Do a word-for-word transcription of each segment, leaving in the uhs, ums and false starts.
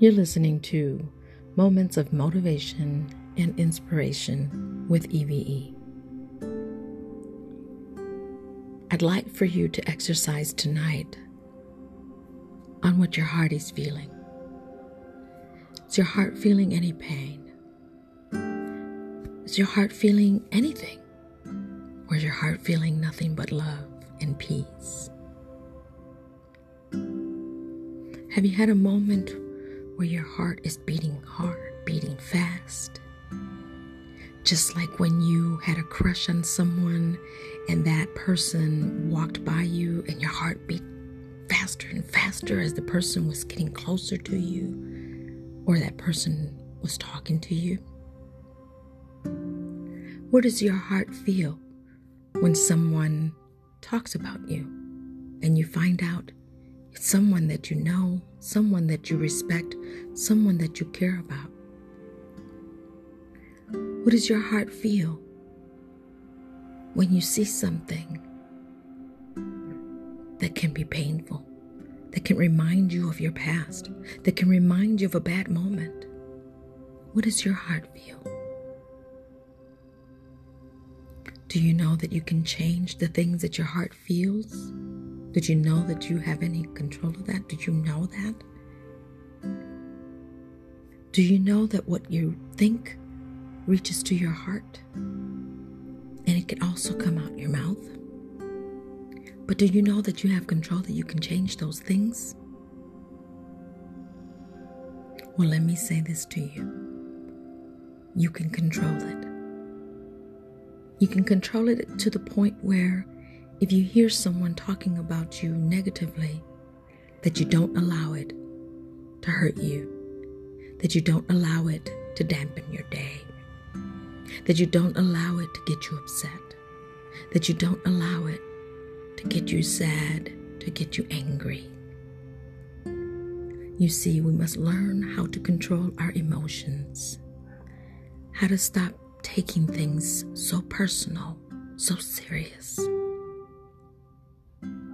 You're listening to Moments of Motivation and Inspiration with E V E. I'd like for you to exercise tonight on what your heart is feeling. Is your heart feeling any pain? Is your heart feeling anything? Or is your heart feeling nothing but love and peace? Have you had a moment where your heart is beating hard, beating fast? Just like when you had a crush on someone and that person walked by you and your heart beat faster and faster as the person was getting closer to you or that person was talking to you? What does your heart feel when someone talks about you and you find out it's someone that you know, someone that you respect, someone that you care about? What does your heart feel when you see something that can be painful, that can remind you of your past, that can remind you of a bad moment? What does your heart feel? Do you know that you can change the things that your heart feels? Did you know that you have any control of that? Did you know that? Do you know that what you think reaches to your heart? And it can also come out your mouth. But do you know that you have control, that you can change those things? Well, let me say this to you. You can control it. You can control it to the point where if you hear someone talking about you negatively, that you don't allow it to hurt you, that you don't allow it to dampen your day, that you don't allow it to get you upset, that you don't allow it to get you sad, to get you angry. You see, we must learn how to control our emotions, how to stop taking things so personal, so serious.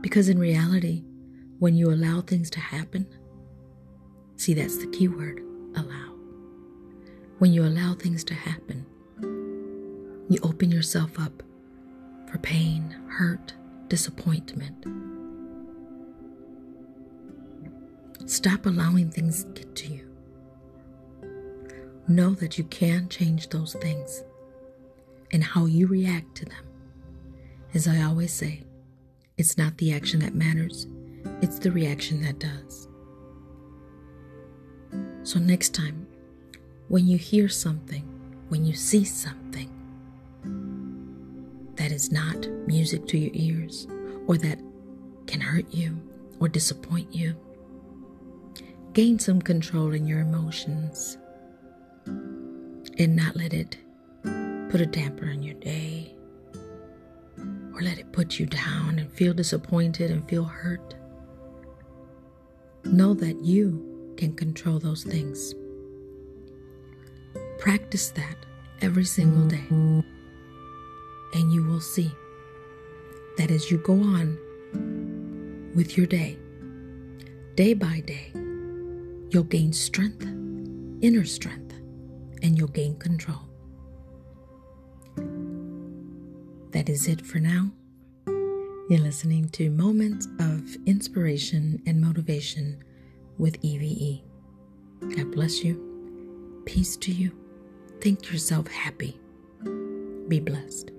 Because in reality, when you allow things to happen, see, that's the key word, allow. When you allow things to happen, you open yourself up for pain, hurt, disappointment. Stop allowing things to get to you. Know that you can change those things and how you react to them. As I always say, it's not the action that matters, it's the reaction that does. So next time, when you hear something, when you see something that is not music to your ears, or that can hurt you or disappoint you, gain some control in your emotions and not let it put a damper on your day, or let it put you down and feel disappointed and feel hurt. Know that you can control those things. Practice that every single day. And you will see that as you go on with your day, day by day, you'll gain strength, inner strength, and you'll gain control. That is it for now. You're listening to Moments of Inspiration and Motivation with E V E. God bless you. Peace to you. Think yourself happy. Be blessed.